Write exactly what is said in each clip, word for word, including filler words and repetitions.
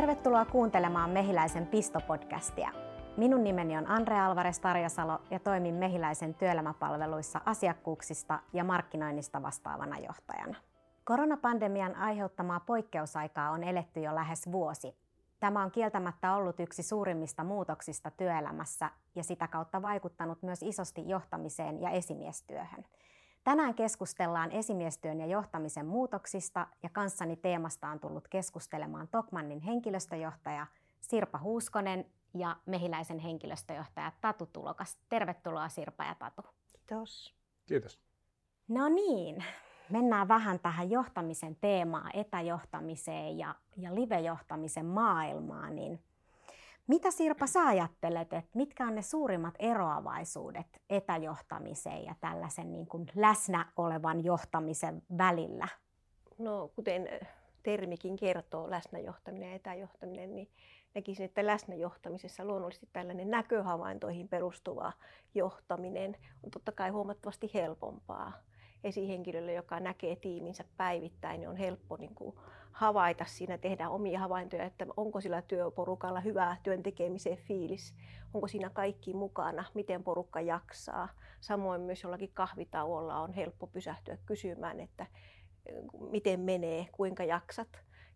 Tervetuloa kuuntelemaan Mehiläisen Pisto-podcastia. Minun nimeni on Andre Alvares Tarjasalo ja toimin Mehiläisen työelämäpalveluissa asiakkuuksista ja markkinoinnista vastaavana johtajana. Koronapandemian aiheuttamaa poikkeusaikaa on eletty jo lähes vuosi. Tämä on kieltämättä ollut yksi suurimmista muutoksista työelämässä ja sitä kautta vaikuttanut myös isosti johtamiseen ja esimiestyöhön. Tänään keskustellaan esimiestyön ja johtamisen muutoksista ja kanssani teemasta on tullut keskustelemaan Tokmannin henkilöstöjohtaja Sirpa Huuskonen ja Mehiläisen henkilöstöjohtaja Tatu Tulokas. Tervetuloa Sirpa ja Tatu. Kiitos. Kiitos. No niin, mennään vähän tähän johtamisen teemaan, etäjohtamiseen ja, ja livejohtamisen maailmaan. Niin mitä Sirpa sä ajattelet, että mitkä on ne suurimmat eroavaisuudet etäjohtamiseen ja tällaisen niin kuin läsnä olevan johtamisen välillä? No kuten termikin kertoo, läsnäjohtaminen ja etäjohtaminen, niin näkisin, että läsnäjohtamisessa luonnollisesti tällainen näköhavaintoihin perustuva johtaminen on totta kai huomattavasti helpompaa. Esihenkilölle, joka näkee tiiminsä päivittäin, niin on helppo niin kuin havaita siinä, tehdä omia havaintoja, että onko sillä työporukalla hyvä työntekemisen fiilis, onko siinä kaikki mukana, miten porukka jaksaa. Samoin myös jollakin kahvitauolla on helppo pysähtyä kysymään, että miten menee, kuinka jaksat.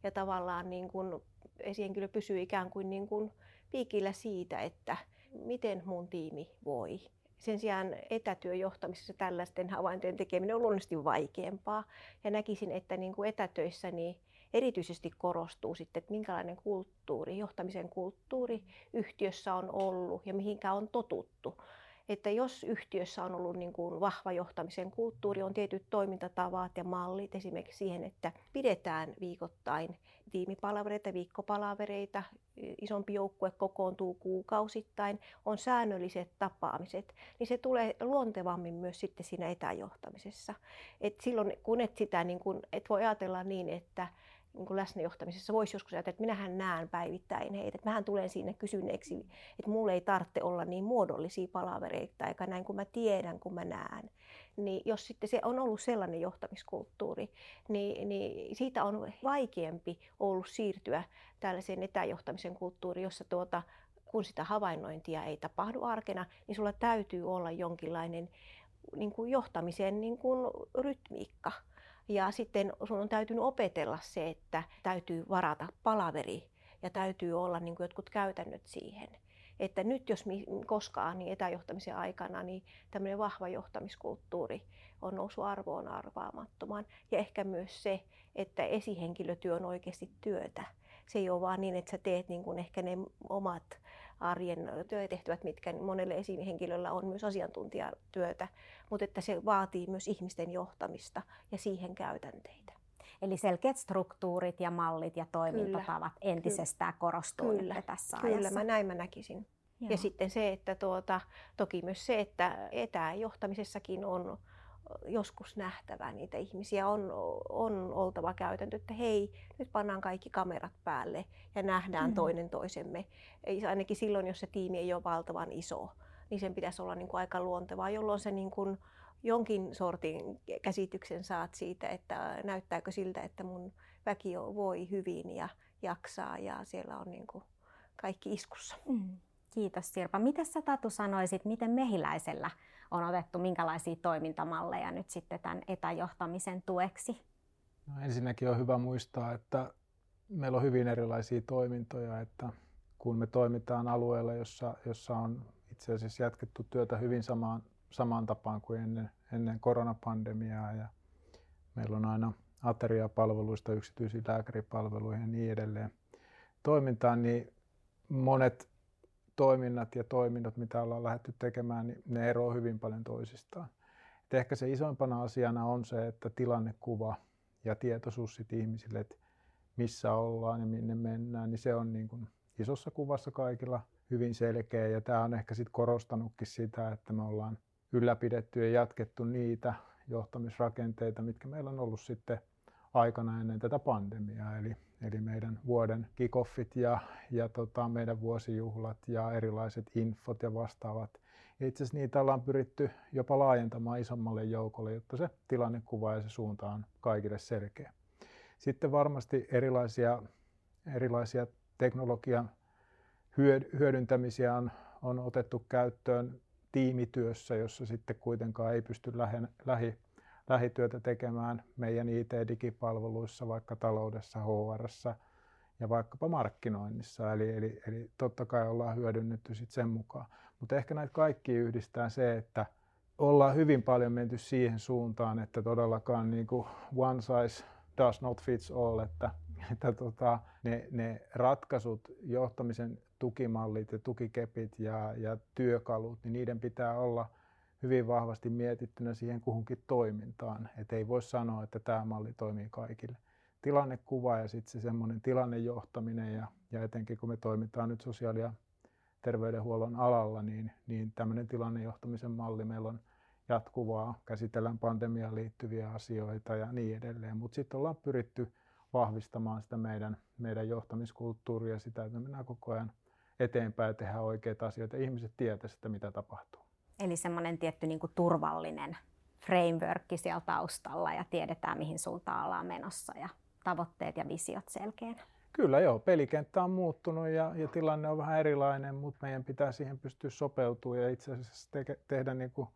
Ja tavallaan niin kuin esihenkilö pysyy ikään kuin, niin kuin piikillä siitä, että miten mun tiimi voi. Sen sijaan etätyöjohtamisessa tällaisten havaintojen tekeminen on luonnollisesti vaikeampaa. Ja näkisin, että niin kuin etätöissä niin erityisesti korostuu sitten, että minkälainen kulttuuri, johtamisen kulttuuri yhtiössä on ollut ja mihinkä on totuttu. Että jos yhtiössä on ollut niin kuin vahva johtamisen kulttuuri, on tietyt toimintatavat ja mallit esimerkiksi siihen, että pidetään viikoittain tiimipalavereita, viikkopalavereita, isompi joukkue kokoontuu kuukausittain, on säännölliset tapaamiset, niin se tulee luontevammin myös sitten siinä etäjohtamisessa. Et silloin kun et sitä, niin kun, et voi ajatella niin, että niin läsnäjohtamisessa voisi joskus ajatella, että minähän näen päivittäin heitä, että mähän tulen siinä kysyneeksi, että mulla ei tarvitse olla niin muodollisia palavereita, eikä näin kun mä tiedän, kun mä näen. Niin jos sitten se on ollut sellainen johtamiskulttuuri, niin, niin siitä on vaikeampi ollut siirtyä tällaiseen etäjohtamisen kulttuuriin, jossa tuota, kun sitä havainnointia ei tapahdu arkena, niin sulla täytyy olla jonkinlainen niin kuin johtamisen niin kuin rytmiikka. Ja sitten sun on täytynyt opetella se, että täytyy varata palaveri ja täytyy olla niin kuin jotkut käytännöt siihen. Että nyt jos koskaan niin etäjohtamisen aikana, niin tämmöinen vahva johtamiskulttuuri on noussut arvoon arvaamattomaan. Ja ehkä myös se, että esihenkilötyö on oikeasti työtä. Se ei ole vaan niin, että sä teet niin kuin ehkä ne omat arjen työtehtävät, mitkä monelle esihenkilöllä on myös asiantuntijatyötä, mutta että se vaatii myös ihmisten johtamista ja siihen käytänteitä. Eli selkeät struktuurit ja mallit ja toimintatavat kyllä, entisestään korostuu nyt tässä kyllä, ajassa. Kyllä, mä näin mä näkisin. Joo. Ja sitten se, että tuota, toki myös se, että etäjohtamisessakin on joskus nähtävää niitä ihmisiä, on, on oltava käytäntö, että hei, nyt pannaan kaikki kamerat päälle ja nähdään mm-hmm. toinen toisemme. Ainakin silloin, jos se tiimi ei ole valtavan iso, niin sen pitäisi olla niin kuin aika luontevaa, jolloin se niin kuin jonkin sortin käsityksen saat siitä, että näyttääkö siltä, että mun väki voi hyvin ja jaksaa ja siellä on niin kuin kaikki iskussa. Mm-hmm. Kiitos Sirpa. Mitäs sä Tatu sanoisit, miten Mehiläisellä on otettu minkälaisia toimintamalleja nyt sitten tämän etäjohtamisen tueksi? No ensinnäkin on hyvä muistaa, että meillä on hyvin erilaisia toimintoja, että kun me toimitaan alueella, jossa, jossa on itse asiassa jatkettu työtä hyvin samaan, samaan tapaan kuin ennen, ennen koronapandemiaa ja meillä on aina ateriapalveluista yksityisiin lääkäripalveluihin ja niin edelleen toimintaan, niin monet toiminnat ja toiminnot, mitä ollaan lähdetty tekemään, niin ne eroavat hyvin paljon toisistaan. Et ehkä se isoimpana asiana on se, että tilannekuva ja tietoisuus ihmisille, että missä ollaan ja minne mennään, niin se on niin kuin isossa kuvassa kaikilla hyvin selkeä. Ja tämä on ehkä sit korostanutkin sitä, että me ollaan ylläpidetty ja jatkettu niitä johtamisrakenteita, mitkä meillä on ollut sitten aikana ennen tätä pandemiaa, eli, eli meidän vuoden kickoffit ja, ja tota, meidän vuosijuhlat ja erilaiset infot ja vastaavat. Itse asiassa niitä ollaan pyritty jopa laajentamaan isommalle joukolle, jotta se tilannekuva ja se suunta on kaikille selkeä. Sitten varmasti erilaisia, erilaisia teknologian hyödyntämisiä on, on otettu käyttöön tiimityössä, jossa sitten kuitenkaan ei pysty lähen, lähi, lähityötä tekemään meidän I T-digipalveluissa, vaikka taloudessa, H R:ssä ja vaikkapa markkinoinnissa. Eli, eli, eli totta kai ollaan hyödynnetty sit sen mukaan. Mutta ehkä näitä kaikki yhdistää se, että ollaan hyvin paljon menty siihen suuntaan, että todellakaan niin kuin one size does not fits all, että, että tota, ne, ne ratkaisut, johtamisen tukimallit ja tukikepit ja, ja työkalut, niin niiden pitää olla hyvin vahvasti mietittynä siihen kuhunkin toimintaan. Et ei voi sanoa, että tämä malli toimii kaikille. Tilannekuva ja sitten se semmoinen tilannejohtaminen ja, ja etenkin kun me toimitaan nyt sosiaali- ja terveydenhuollon alalla, niin, niin tämmöinen tilannejohtamisen malli meillä on jatkuvaa, käsitellään pandemiaan liittyviä asioita ja niin edelleen, mutta sitten ollaan pyritty vahvistamaan sitä meidän, meidän johtamiskulttuuria, sitä, että me mennään koko ajan eteenpäin ja tehdään oikeita asioita. Ihmiset tietävät sitä, mitä tapahtuu. Eli semmoinen tietty niin kuin turvallinen framework siellä taustalla ja tiedetään, mihin suuntaan ollaan menossa ja tavoitteet ja visiot selkeänä. Kyllä joo, pelikenttä on muuttunut ja, ja tilanne on vähän erilainen, mutta meidän pitää siihen pystyä sopeutumaan ja itse asiassa te- tehdä niin kuin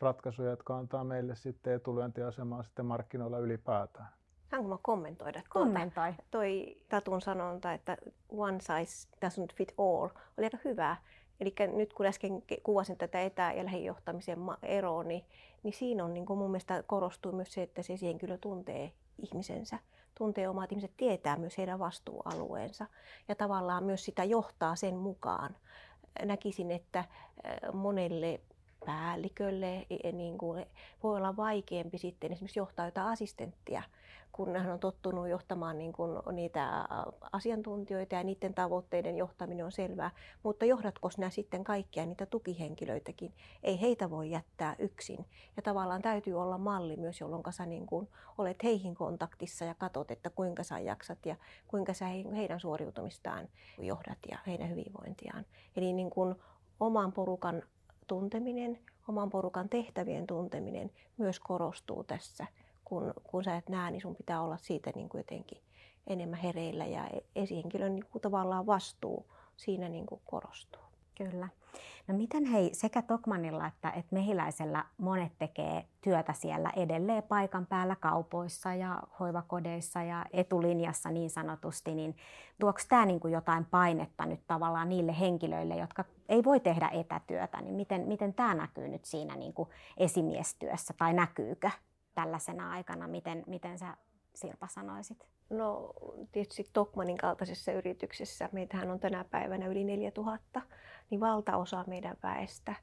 ratkaisuja, jotka antaa meille sitten etulyöntiasemaa sitten markkinoilla ylipäätään. Saanko mä kommentoida? Kommentoi. Tuota, toi Tatun sanonta, että one size doesn't fit all, oli aika hyvä. Eli nyt kun äsken kuvasin tätä etä- ja lähijohtamisen eroa, niin, niin siinä on niin mun mielestä korostuu myös se, että se siihen kyllä tuntee ihmisensä. Tuntee omat ihmiset, tietää myös heidän vastuualueensa ja tavallaan myös sitä johtaa sen mukaan. Näkisin, että monelle päällikölle niin kuin, voi olla vaikeampi sitten esimerkiksi johtaa jotain assistenttia, kun hän on tottunut johtamaan niin kuin, niitä asiantuntijoita ja niiden tavoitteiden johtaminen on selvää. Mutta johdatko sinä sitten kaikkia niitä tukihenkilöitäkin? Ei heitä voi jättää yksin. Ja tavallaan täytyy olla malli myös, jolloin sä niin kuin, olet heihin kontaktissa ja katsot, että kuinka sä jaksat ja kuinka sä heidän suoriutumistaan johdat ja heidän hyvinvointiaan. Eli niin kuin, oman porukan tunteminen, oman porukan tehtävien tunteminen myös korostuu tässä. Kun, kun sä et näe, niin sun pitää olla siitä niin kuin jotenkin enemmän hereillä ja esihenkilön niin kuin tavallaan vastuu siinä niin kuin korostuu. Kyllä. No miten hei, sekä Tokmannilla että, että Mehiläisellä monet tekee työtä siellä edelleen paikan päällä kaupoissa ja hoivakodeissa ja etulinjassa niin sanotusti, niin tuoko tämä niin kuin jotain painetta nyt tavallaan niille henkilöille, jotka ei voi tehdä etätyötä, niin miten, miten tämä näkyy nyt siinä niin kuin esimiestyössä tai näkyykö tällaisena aikana, miten, miten sä Sirpa sanoisit? No tietysti Tokmannin kaltaisessa yrityksessä, meitähän on tänä päivänä yli neljätuhatta, niin valtaosa meidän väestä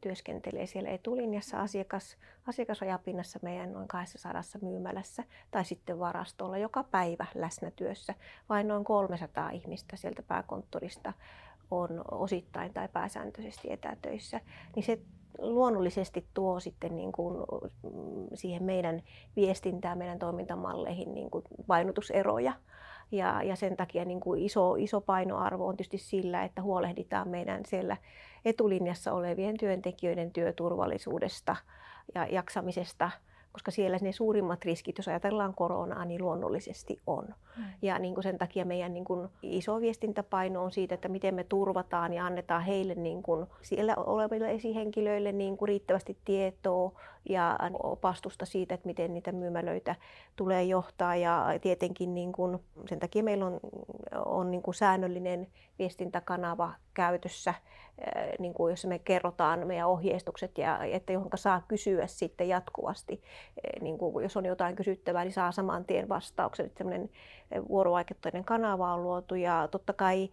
työskentelee siellä etulinjassa asiakas, asiakasrajapinnassa meidän noin kaksisataa myymälässä tai sitten varastolla joka päivä läsnä työssä. Vain noin kolmesataa ihmistä sieltä pääkonttorista on osittain tai pääsääntöisesti etätöissä. Niin se luonnollisesti tuo sitten niin kuin siihen meidän viestintään, meidän toimintamalleihin niin kuin painotuseroja. Ja, ja sen takia niin kuin iso, iso painoarvo on tietysti sillä, että huolehditaan meidän siellä etulinjassa olevien työntekijöiden työturvallisuudesta ja jaksamisesta, koska siellä ne suurimmat riskit, jos ajatellaan koronaa, niin luonnollisesti on. Mm. Ja niin kuin sen takia meidän niin kuin iso viestintäpaino on siitä, että miten me turvataan ja annetaan heille niin kuin siellä oleville esihenkilöille niin kuin riittävästi tietoa ja opastusta siitä, että miten niitä myymälöitä tulee johtaa. Ja tietenkin niin kuin sen takia meillä on, on niin kuin säännöllinen viestintäkanava käytössä, niin kuin jossa me kerrotaan meidän ohjeistukset, ja että johon saa kysyä sitten jatkuvasti. Niin kuin jos on jotain kysyttävää, niin saa saman tien vastauksen. Sellainen vuorovaikutteinen kanava on luotu ja totta kai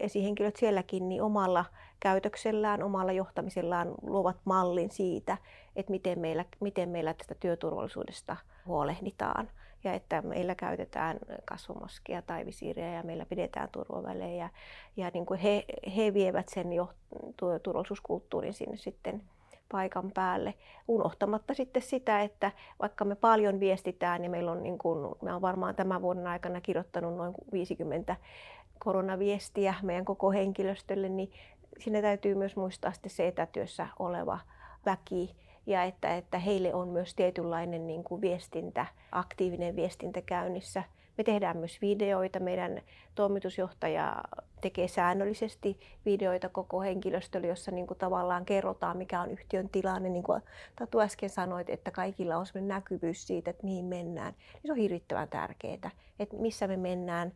esihenkilöt sielläkin niin omalla käytöksellään, omalla johtamisellaan luovat mallin siitä, että miten meillä, miten meillä tästä työturvallisuudesta huolehditaan. Ja että meillä käytetään kasvomaskia tai visiirejä ja meillä pidetään turvavälejä. Ja niin kuin he, he vievät sen joht- turvallisuuskulttuurin sinne sitten paikan päälle, unohtamatta sitten sitä, että vaikka me paljon viestitään, niin meillä on, niin kuin, me on varmaan tämän vuoden aikana kirjoittanut noin viisikymmentä koronaviestiä meidän koko henkilöstölle, niin siinä täytyy myös muistaa sitten se etätyössä oleva väki. Ja että, että heille on myös tietynlainen niin kuin viestintä, aktiivinen viestintä käynnissä Me tehdään myös videoita. Meidän toimitusjohtaja tekee säännöllisesti videoita koko henkilöstölle, jossa niin kuin tavallaan kerrotaan, mikä on yhtiön tilanne. Niin kuin Tatu äsken sanoit, että kaikilla on sellainen näkyvyys siitä, että mihin mennään. Se on hirvittävän tärkeää, että missä me mennään,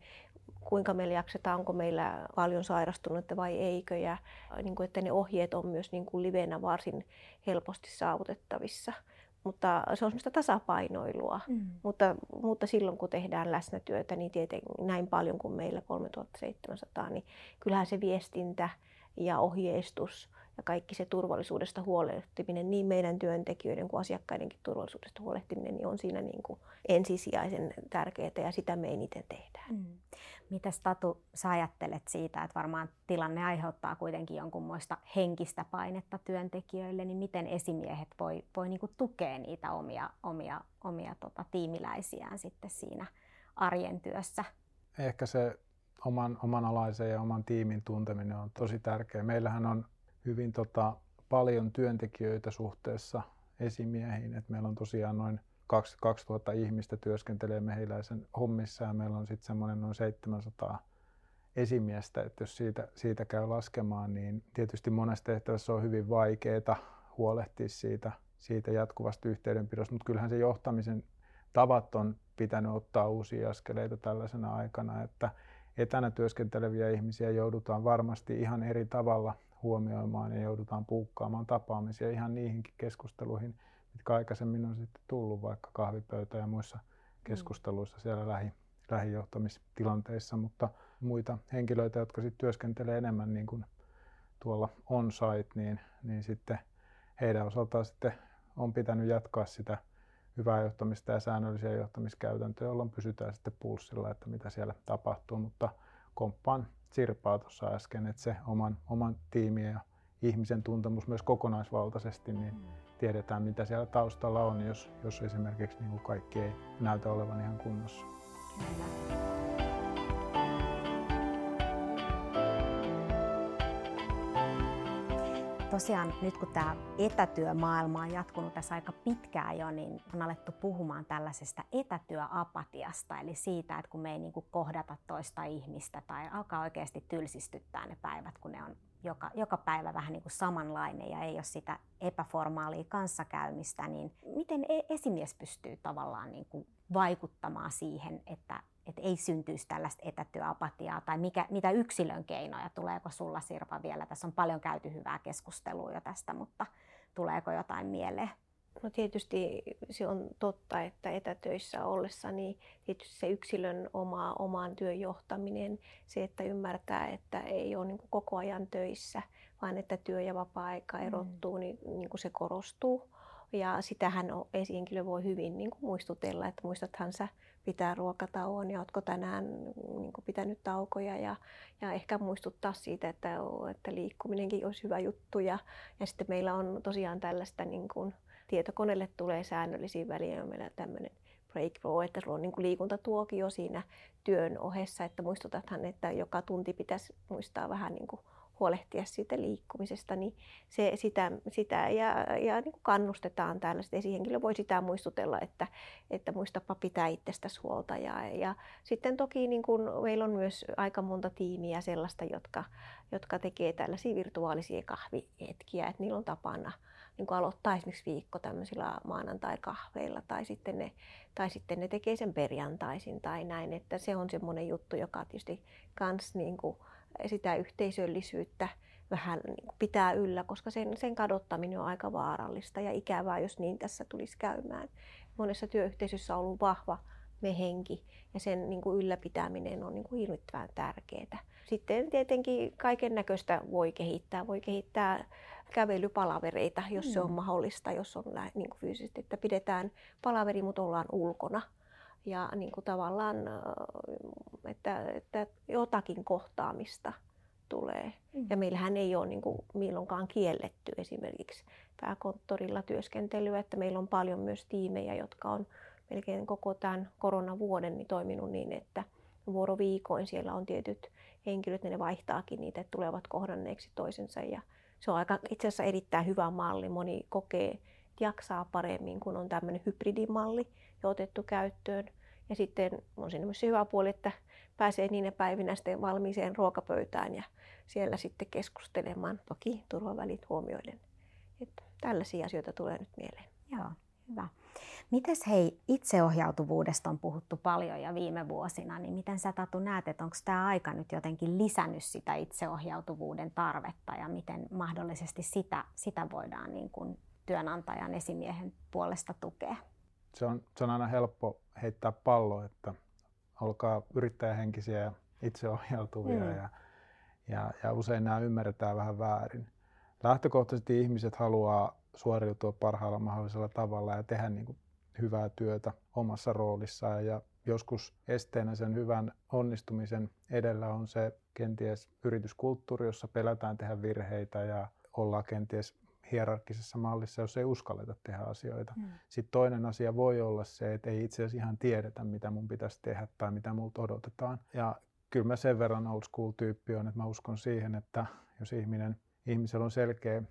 kuinka meillä jaksetaan, onko meillä paljon sairastunutta vai eikö. Ja niin kuin, että ne ohjeet on myös niin kuin livenä varsin helposti saavutettavissa. Mutta se on semmoista tasapainoilua, mm. mutta, mutta silloin kun tehdään läsnätyötä, niin tietenkin näin paljon kuin meillä kolmetuhattaseitsemänsataa, niin kyllähän se viestintä ja ohjeistus ja kaikki se turvallisuudesta huolehtiminen, niin meidän työntekijöiden kuin asiakkaidenkin turvallisuudesta huolehtiminen, niin on siinä niin kuin ensisijaisen tärkeää ja sitä me eniten tehdään. Mm. Mitäs Tatu, sä ajattelet siitä, että varmaan tilanne aiheuttaa kuitenkin jonkunmoista henkistä painetta työntekijöille, niin miten esimiehet voi, voi niin kuin tukea niitä omia, omia, omia tota, tiimiläisiään sitten siinä arjen työssä? Ehkä se oman, oman alaisen ja oman tiimin tunteminen on tosi tärkeä. Meillähän on hyvin tota, paljon työntekijöitä suhteessa esimiehiin. Et meillä on tosiaan noin kaksituhatta ihmistä työskentelee Mehiläisen hommissa ja meillä on sitten semmoinen noin seitsemänsataa esimiestä. Et jos siitä, siitä käy laskemaan, niin tietysti monessa tehtävässä on hyvin vaikeaa huolehtia siitä, siitä jatkuvasta yhteydenpidosta, mutta kyllähän se johtamisen tavat on pitänyt ottaa uusia askeleita tällaisena aikana, että etänä työskenteleviä ihmisiä joudutaan varmasti ihan eri tavalla huomioimaan ja joudutaan puukkaamaan tapaamisia ihan niihinkin keskusteluihin, mitkä aikaisemmin on sitten tullut vaikka kahvipöytä ja muissa keskusteluissa siellä lähi, lähijohtamistilanteissa, mutta muita henkilöitä, jotka sitten työskentelee enemmän niin kuin tuolla on-site, niin, niin sitten heidän osaltaan sitten on pitänyt jatkaa sitä hyvää johtamista ja säännöllisiä johtamiskäytäntöjä, jolloin pysytään sitten pulssilla, että mitä siellä tapahtuu, mutta komppaan Sirpaa tuossa äsken, että se oman, oman tiimin ja ihmisen tuntemus myös kokonaisvaltaisesti, niin tiedetään mitä siellä taustalla on, jos, jos esimerkiksi niin kuin kaikki ei näytä olevan ihan kunnossa. Tosiaan nyt kun tämä etätyömaailma on jatkunut tässä aika pitkään jo, niin on alettu puhumaan tällaisesta etätyöapatiasta, eli siitä, että kun me ei niin kuin kohdata toista ihmistä tai alkaa oikeasti tylsistyttää ne päivät, kun ne on joka, joka päivä vähän niin kuin samanlainen ja ei ole sitä epäformaalia kanssakäymistä, niin miten esimies pystyy tavallaan niin kuin vaikuttamaan siihen, että että ei syntyisi tällaista etätyöapatiaa tai mikä, mitä yksilön keinoja, tuleeko sulla Sirpa vielä? Tässä on paljon käyty hyvää keskustelua jo tästä, mutta tuleeko jotain mieleen? No tietysti se on totta, että etätöissä ollessa niin tietysti se yksilön oma, omaan työn johtaminen, se että ymmärtää, että ei ole niin kuin koko ajan töissä, vaan että työ ja vapaa-aika erottuu, mm. niin, niin kuin se korostuu. Ja sitähän esihenkilö voi hyvin niin kuin muistutella, että muistathan sä pitää ruokatauon ja oletko tänään niin kuin pitänyt taukoja ja, ja ehkä muistuttaa siitä, että, että liikkuminenkin olisi hyvä juttu. Ja, ja sitten meillä on tosiaan tällaista, niin kuin tietokoneelle tulee säännöllisiin väliin meillä tämmöinen break row, että sulla on niin kuin liikuntatuokio siinä työn ohessa, että muistutathan, että joka tunti pitäisi muistaa vähän niin kuin huolehtia siitä liikkumisesta, niin se, sitä, sitä ja, ja niin kuin kannustetaan tällaista. Esihenkilö voi sitä muistutella, että, että muistapa pitää itsestäsi huolta. Ja, ja sitten toki niin kuin meillä on myös aika monta tiimiä sellaista, jotka, jotka tekee tällaisia virtuaalisia kahvihetkiä, että niillä on tapana niin kuin aloittaa esimerkiksi viikko tämmöisillä maanantai-kahveilla tai sitten, ne, tai sitten ne tekee sen perjantaisin tai näin, että se on semmoinen juttu, joka tietysti kans niin kuin sitä yhteisöllisyyttä vähän pitää yllä, koska sen, sen kadottaminen on aika vaarallista ja ikävää, jos niin tässä tulisi käymään. Monessa työyhteisössä on ollut vahva me-henki ja sen niin kuin ylläpitäminen on niin kuin hirvittävän tärkeää. Sitten tietenkin kaiken näköistä voi kehittää. Voi kehittää kävelypalavereita, jos mm. se on mahdollista, jos on niin kuin fyysisesti, että pidetään palaveri, mutta ollaan ulkona. Ja niin kuin tavallaan, että, että jotakin kohtaamista tulee. Mm. Ja meillähän ei ole niin kuin milloinkaan kielletty esimerkiksi pääkonttorilla työskentelyä. Että meillä on paljon myös tiimejä, jotka on melkein koko tämän koronavuoden niin toiminut niin, että vuoroviikoin siellä on tietyt henkilöt, ne vaihtaakin niitä, että tulevat kohdanneeksi toisensa. Ja se on aika, itse asiassa erittäin hyvä malli. Moni kokee, jaksaa paremmin, kun on tämmöinen hybridimalli jo otettu käyttöön. Ja sitten on siinä myös hyvä puoli, että pääsee niinä päivinä sitten valmiiseen ruokapöytään ja siellä sitten keskustelemaan, toki turvavälit huomioiden. Että tällaisia asioita tulee nyt mieleen. Joo, hyvä. Mites hei, itseohjautuvuudesta on puhuttu paljon ja viime vuosina, niin miten sä Tatu näet, että onko tämä aika nyt jotenkin lisännyt sitä itseohjautuvuuden tarvetta ja miten mahdollisesti sitä, sitä voidaan niin kuin työnantajan esimiehen puolesta tukea? Se on, se on aina helppo heittää pallo, että olkaa yrittäjähenkisiä ja itseohjautuvia mm. ja, ja, ja usein nämä ymmärretään vähän väärin. Lähtökohtaisesti ihmiset haluaa suoriutua parhaalla mahdollisella tavalla ja tehdä niin kuin hyvää työtä omassa roolissaan. Ja joskus esteenä sen hyvän onnistumisen edellä on se kenties yrityskulttuuri, jossa pelätään tehdä virheitä ja ollaan kenties hierarkkisessa mallissa, jos ei uskalleta tehdä asioita. Mm. Sitten toinen asia voi olla se, että ei itse asiassa ihan tiedetä, mitä mun pitäisi tehdä tai mitä multa odotetaan. Ja kyllä mä sen verran old school-tyyppi on, että mä uskon siihen, että jos ihminen, ihmisellä on selkeä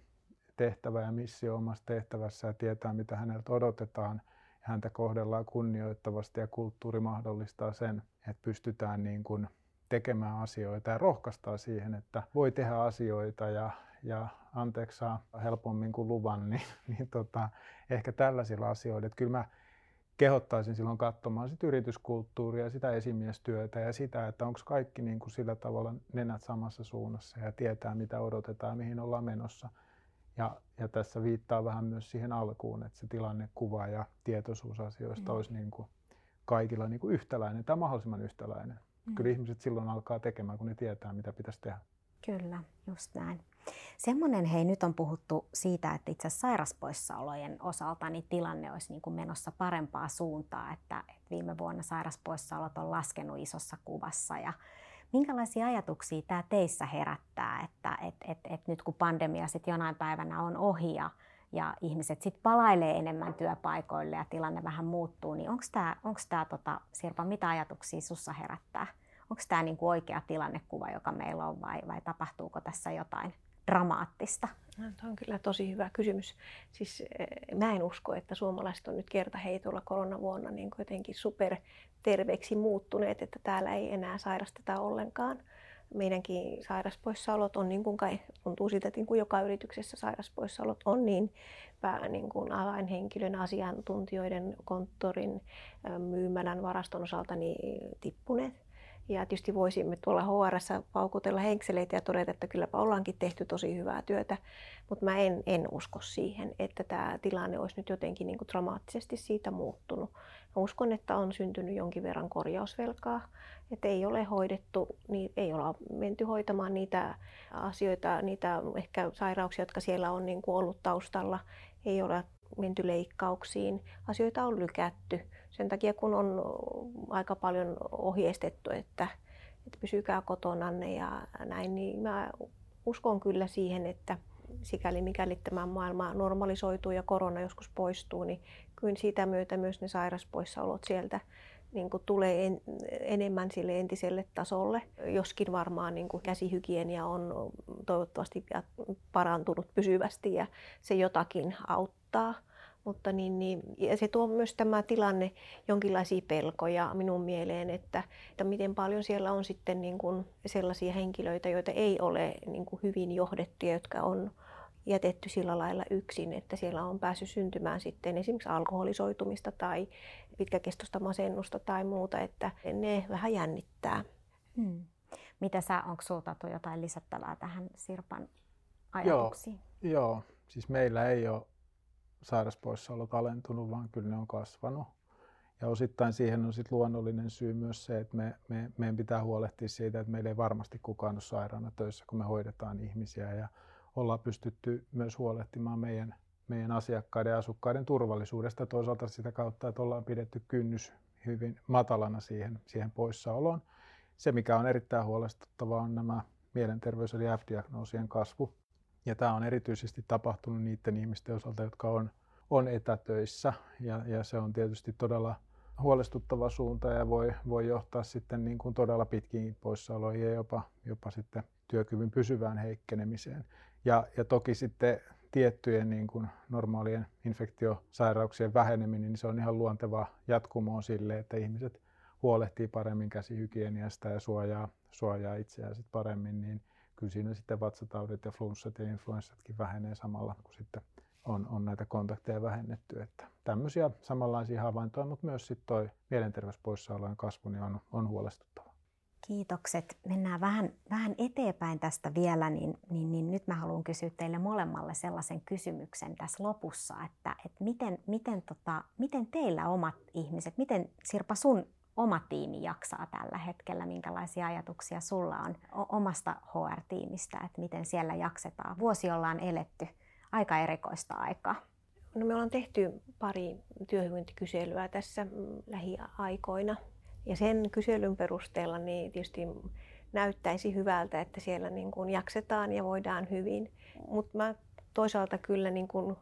tehtävä ja missio omassa tehtävässä ja tietää, mitä häneltä odotetaan, ja häntä kohdellaan kunnioittavasti ja kulttuuri mahdollistaa sen, että pystytään niin kuin tekemään asioita ja rohkaistaan siihen, että voi tehdä asioita ja, ja anteeksi saa helpommin kuin luvan, niin, niin tota, ehkä tällaisilla asioilla. Että kyllä mä kehottaisin silloin katsomaan sit yrityskulttuuria, sitä esimiestyötä ja sitä, että onko kaikki niin kuin sillä tavalla nenät samassa suunnassa ja tietää, mitä odotetaan, mihin ollaan menossa. Ja, ja tässä viittaa vähän myös siihen alkuun, että se tilannekuva ja tietoisuus asioista mm. olisi niin kuin kaikilla niin kuin yhtäläinen tai mahdollisimman yhtäläinen. Mm. Kyllä ihmiset silloin alkaa tekemään, kun ne tietää, mitä pitäisi tehdä. Kyllä, just näin. Semmoinen, hei, nyt on puhuttu siitä, että itse asiassa sairaspoissaolojen osalta niin tilanne olisi niin kuin menossa parempaa suuntaa, että, että viime vuonna sairaspoissaolot on laskenut isossa kuvassa. Ja minkälaisia ajatuksia tämä teissä herättää, että et, et, et nyt kun pandemia sitten jonain päivänä on ohi ja, ja ihmiset sitten palailee enemmän työpaikoille ja tilanne vähän muuttuu, niin onko tämä, onko tämä tota, Sirpa, mitä ajatuksia sussa herättää? Onko tämä niinku oikea tilannekuva, joka meillä on, vai, vai tapahtuuko tässä jotain dramaattista? No, tämä on kyllä tosi hyvä kysymys. Siis, mä en usko, että suomalaiset on nyt kertaheitolla koronavuonna niin jotenkin superterveeksi muuttuneet, että täällä ei enää sairasteta ollenkaan. Meidänkin sairaspoissaolot on, niin kuin kai, tuntuu siltä, että niin kuin joka yrityksessä sairaspoissaolot on niin, pää, niin kuin avainhenkilön, asiantuntijoiden, konttorin, myymälän, varaston osalta niin tippuneet. Ja tietysti voisimme tuolla H R:ssä paukutella henkseleitä ja todeta, että kylläpä ollaankin tehty tosi hyvää työtä, mutta mä en, en usko siihen, että tämä tilanne olisi nyt jotenkin niin kuin dramaattisesti siitä muuttunut. Mä uskon, että on syntynyt jonkin verran korjausvelkaa, että ei ole hoidettu, niin ei olla menty hoitamaan niitä asioita, niitä ehkä sairauksia, jotka siellä on niin kuin ollut taustalla, ei ole menty leikkauksiin, asioita on lykätty. Sen takia, kun on aika paljon ohjeistettu, että, että pysykää kotonanne ja näin, niin mä uskon kyllä siihen, että sikäli mikäli tämä maailma normalisoituu ja korona joskus poistuu, niin kyllä siitä myötä myös ne sairaspoissaolot sieltä niin kuin tulee en, enemmän sille entiselle tasolle. Joskin varmaan niin kuin käsihygienia on toivottavasti parantunut pysyvästi ja se jotakin auttaa. Mutta niin, niin, ja se tuo myös tämä tilanne jonkinlaisia pelkoja minun mieleen, että, että miten paljon siellä on sitten niin kuin sellaisia henkilöitä, joita ei ole niin kuin hyvin johdettuja, jotka on jätetty sillä lailla yksin, että siellä on päässyt syntymään sitten esimerkiksi alkoholisoitumista tai pitkäkestoista masennusta tai muuta, että ne vähän jännittää. Hmm. Mitä sä, onko sulta jotain lisättävää tähän Sirpan ajatuksiin? Joo, joo. Siis meillä ei ole sairauspoissaolot alentunut, vaan kyllä ne on kasvanut. Ja osittain siihen on sit luonnollinen syy myös se, että me, me, meidän pitää huolehtia siitä, että meillä ei varmasti kukaan ole sairaana töissä, kun me hoidetaan ihmisiä. Ja ollaan pystytty myös huolehtimaan meidän, meidän asiakkaiden ja asukkaiden turvallisuudesta. Toisaalta sitä kautta, että ollaan pidetty kynnys hyvin matalana siihen, siihen poissaoloon. Se, mikä on erittäin huolestuttavaa, on nämä mielenterveys- eli F-diagnoosien kasvu. Ja tämä on erityisesti tapahtunut niiden ihmisten osalta, jotka on, on etätöissä. Ja, ja se on tietysti todella huolestuttava suunta ja voi, voi johtaa sitten niin kuin todella pitkiin poissaoloihin ja jopa, jopa sitten työkyvyn pysyvään heikkenemiseen. Ja, ja toki sitten tiettyjen niin kuin normaalien infektiosairauksien väheneminen, niin se on ihan luonteva jatkumo sille, että ihmiset huolehtii paremmin käsihygieniasta ja suojaa, suojaa itseään sit paremmin, niin kyllä siinä sitten vatsataudit ja flunssat ja influenssatkin vähenee samalla, kun sitten on, on näitä kontakteja vähennetty. Että tämmöisiä samanlaisia havaintoja, mutta myös sitten tuo mielenterveyspoissaolojen kasvu niin on, on huolestuttava. Kiitokset. Mennään vähän, vähän eteenpäin tästä vielä, niin, niin, niin nyt mä haluan kysyä teille molemmalle sellaisen kysymyksen tässä lopussa, että, että miten, miten, tota, miten teillä omat ihmiset, miten Sirpa sun oma tiimi jaksaa tällä hetkellä, minkälaisia ajatuksia sulla on omasta H R-tiimistä, että miten siellä jaksetaan? Vuosi ollaan eletty aika erikoista aikaa. No me ollaan tehty pari työhyvinvointikyselyä tässä lähiaikoina. Ja sen kyselyn perusteella niin tietysti näyttäisi hyvältä, että siellä niin kuin jaksetaan ja voidaan hyvin. Mutta mä toisaalta kyllä niin kuin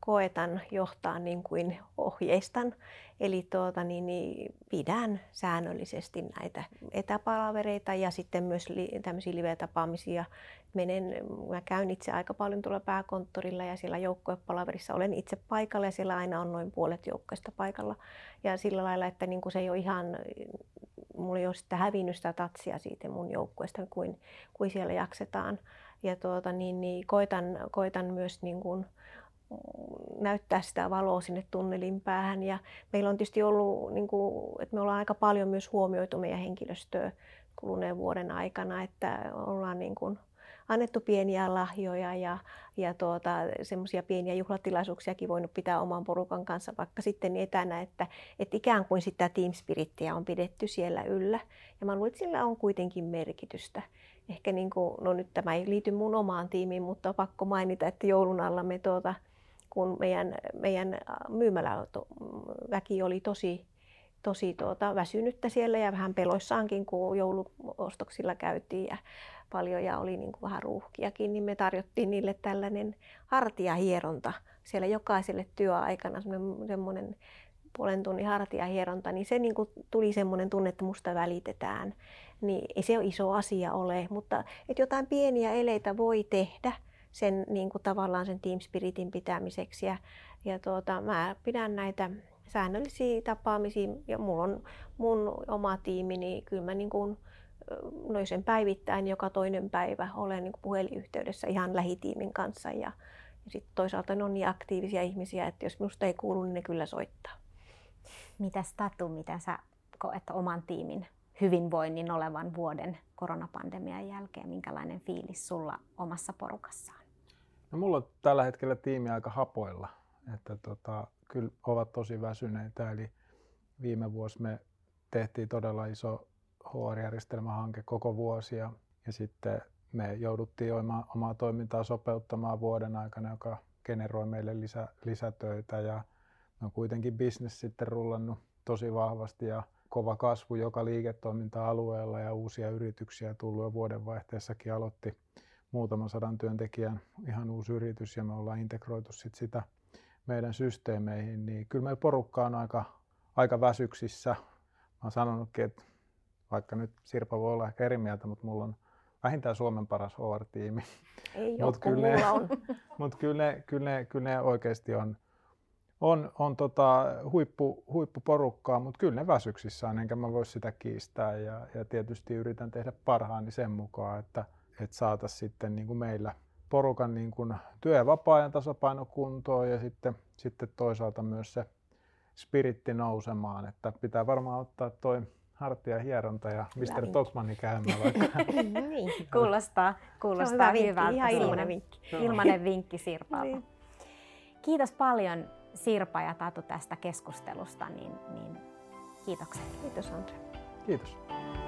koetan johtaa niin kuin ohjeistan. Eli tuota, niin, niin pidän säännöllisesti näitä etäpalavereita ja sitten myös li, tämmöisiä live-tapaamisia. Menen, mä käyn itse aika paljon tuolla pääkonttorilla ja siellä joukkuepalaverissa olen itse paikalla ja siellä aina on noin puolet joukkueesta paikalla. Ja sillä lailla, että niin kuin se ei ole ihan, mulla ei ole sitä hävinnyt sitä tatsia siitä mun joukkueesta, kuin, kuin siellä jaksetaan. Ja tuota, niin, niin koitan, koitan myös niin kuin näyttää sitä valoa sinne tunnelin päähän. Ja meillä on tietysti ollut, niin kuin, että me ollaan aika paljon myös huomioitu meidän henkilöstöä kuluneen vuoden aikana, että ollaan niin kuin annettu pieniä lahjoja ja, ja tuota, semmoisia pieniä juhlatilaisuuksiakin voinut pitää oman porukan kanssa vaikka sitten etänä, että, että ikään kuin sitä team spirittiä on pidetty siellä yllä. Ja mä luulen, että sillä on kuitenkin merkitystä. Ehkä niin kuin, no nyt tämä ei liity mun omaan tiimiin, mutta on pakko mainita, että joulun alla me tuota, kun meidän, meidän myymäläväki oli tosi, tosi tuota, väsynyttä siellä ja vähän peloissaankin, kun jouluostoksilla käytiin ja paljon ja oli niin kuin vähän ruuhkiakin, niin me tarjottiin niille tällainen hartiahieronta siellä jokaiselle työaikana, semmoinen puolen tunnin hartiahieronta, niin se niin kuin tuli semmoinen tunne, että musta välitetään. Niin ei se ole iso asia ole, mutta että jotain pieniä eleitä voi tehdä sen niin kuin tavallaan sen team spiritin pitämiseksi ja, ja tuota, mä pidän näitä säännöllisiä tapaamisia ja mulla on mun oma tiimi, niin kyllä mä niin kuin noin sen päivittäin joka toinen päivä olen niin kuin puhelinyhteydessä ihan lähitiimin kanssa ja, ja sit toisaalta ne on niin aktiivisia ihmisiä, että jos minusta ei kuulu, niin ne kyllä soittaa. Mitäs Tatu, miten sä koet oman tiimin hyvinvoinnin olevan vuoden koronapandemian jälkeen? Minkälainen fiilis sulla omassa porukassaan? No, mulla on tällä hetkellä tiimi aika hapoilla, että tota, kyllä ovat tosi väsyneitä. Eli viime vuosi me tehtiin todella iso H R-järjestelmähanke koko vuosi ja, ja sitten me jouduttiin omaa, omaa toimintaa sopeuttamaan vuoden aikana, joka generoi meille lisä, lisätöitä ja no kuitenkin business sitten rullannut tosi vahvasti ja kova kasvu joka liiketoiminta-alueella ja uusia yrityksiä tullut jo vuodenvaihteessakin aloitti muutaman sadan työntekijän ihan uusi yritys ja me ollaan integroitu sit sitä meidän systeemeihin, niin kyllä meillä porukka on aika, aika väsyksissä. Mä oon sanonutkin, että vaikka nyt Sirpa voi olla ehkä eri mieltä, mutta mulla on vähintään Suomen paras H R-tiimi. Ei mut kyllä ne, on. Mutta kyllä, kyllä, kyllä ne oikeasti on. On, on tota huippu, huippuporukkaa, mutta kyllä ne väsyksissä on, enkä mä voi sitä kiistää. Ja, ja tietysti yritän tehdä parhaani sen mukaan, että, että saataisiin sitten niin kuin meillä porukan niin kuin työ- ja vapaa-ajan tasapaino kuntoon ja sitten, sitten toisaalta myös se spiritti nousemaan. Että pitää varmaan ottaa toi hartiahieronta ja mister Tokmanni käymään vaikka. kuulostaa kuulostaa hyvältä. Ihan ilmainen vinkki. Ilmainen vinkki Sirpalta. Kiitos paljon Sirpa ja Tatu tästä keskustelusta, niin, niin kiitokset. Kiitos Andre. Kiitos.